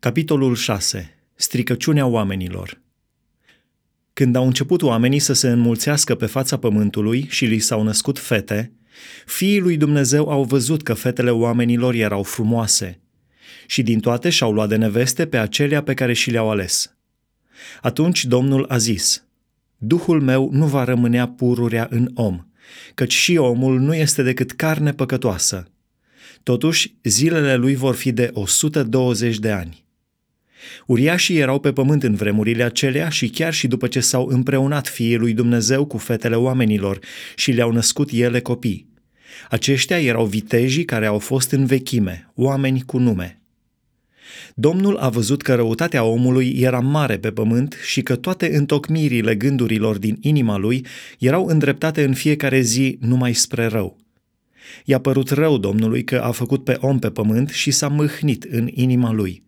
Capitolul 6. Stricăciunea oamenilor. Când au început oamenii să se înmulțească pe fața pământului și li s-au născut fete, fiii lui Dumnezeu au văzut că fetele oamenilor erau frumoase și din toate și-au luat de neveste pe acelea pe care și le-au ales. Atunci Domnul a zis: Duhul meu nu va rămânea pururea în om, căci și omul nu este decât carne păcătoasă. Totuși, zilele lui vor fi de 120 de ani. Uriașii erau pe pământ în vremurile acelea și chiar și după ce s-au împreunat fiii lui Dumnezeu cu fetele oamenilor și le-au născut ele copii. Aceștia erau vitejii care au fost în vechime, oameni cu nume. Domnul a văzut că răutatea omului era mare pe pământ și că toate întocmirile gândurilor din inima lui erau îndreptate în fiecare zi numai spre rău. I-a părut rău Domnului că a făcut pe om pe pământ și s-a mâhnit în inima lui.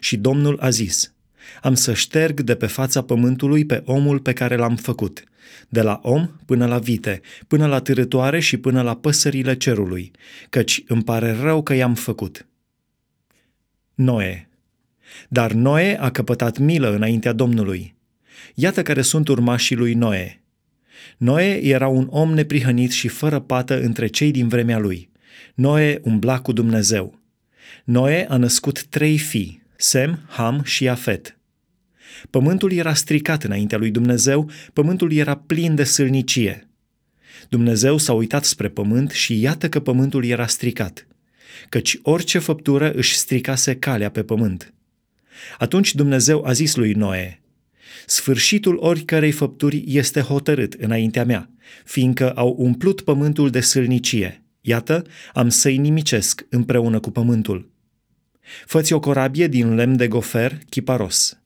Și Domnul a zis: Am să șterg de pe fața pământului pe omul pe care l-am făcut, de la om până la vite, până la târătoare și până la păsările cerului, căci îmi pare rău că i-am făcut. Noe. Dar Noe a căpătat milă înaintea Domnului. Iată care sunt urmașii lui Noe. Noe era un om neprihănit și fără pată între cei din vremea lui. Noe umbla cu Dumnezeu. Noe a născut 3 fii, Sem, Ham și Iafet. Pământul era stricat înaintea lui Dumnezeu, pământul era plin de sâlnicie. Dumnezeu s-a uitat spre pământ și iată că pământul era stricat, căci orice făptură își stricase calea pe pământ. Atunci Dumnezeu a zis lui Noe: Sfârșitul oricărei făpturi este hotărât înaintea mea, fiindcă au umplut pământul de sâlnicie. Iată, am să-i nimicesc împreună cu pământul. Fă-ți o corabie din lemn de gofer, chiparos.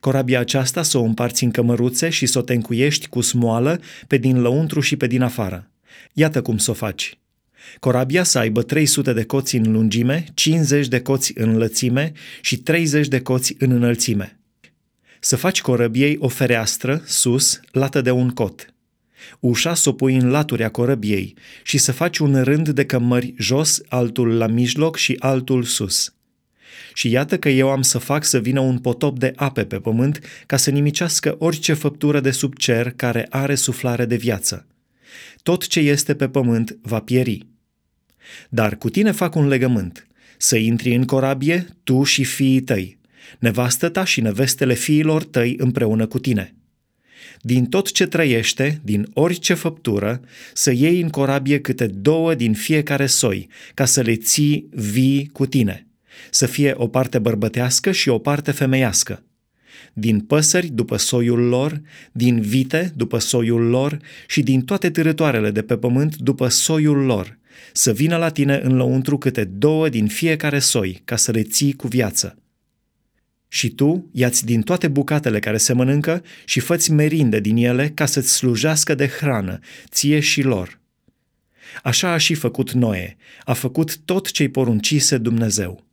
Corabia aceasta să o împarți în cămăruțe și să o tencuiești cu smoală pe din lăuntru și pe din afară. Iată cum să o faci. Corabia să aibă 300 de coți în lungime, 50 de coți în lățime și 30 de coți în înălțime. Să faci corabiei o fereastră, sus, lată de un cot. Ușa s-o pui în laturea corăbiei și să faci un rând de cămări jos, altul la mijloc și altul sus. Și iată că eu am să fac să vină un potop de ape pe pământ ca să nimicească orice făptură de sub cer care are suflare de viață. Tot ce este pe pământ va pieri. Dar cu tine fac un legământ, să intri în corabie tu și fiii tăi, nevastă ta și nevestele fiilor tăi împreună cu tine. Din tot ce trăiește, din orice făptură, să iei în corabie câte 2 din fiecare soi, ca să le ții vii cu tine, să fie o parte bărbătească și o parte femeiască. Din păsări după soiul lor, din vite după soiul lor și din toate târătoarele de pe pământ după soiul lor, să vină la tine în lăuntru câte 2 din fiecare soi, ca să le ții cu viață. Și tu ia-ți din toate bucatele care se mănâncă și fă-ți merinde din ele ca să-ți slujească de hrană, ție și lor. Așa a și făcut Noe, a făcut tot ce-i poruncise Dumnezeu.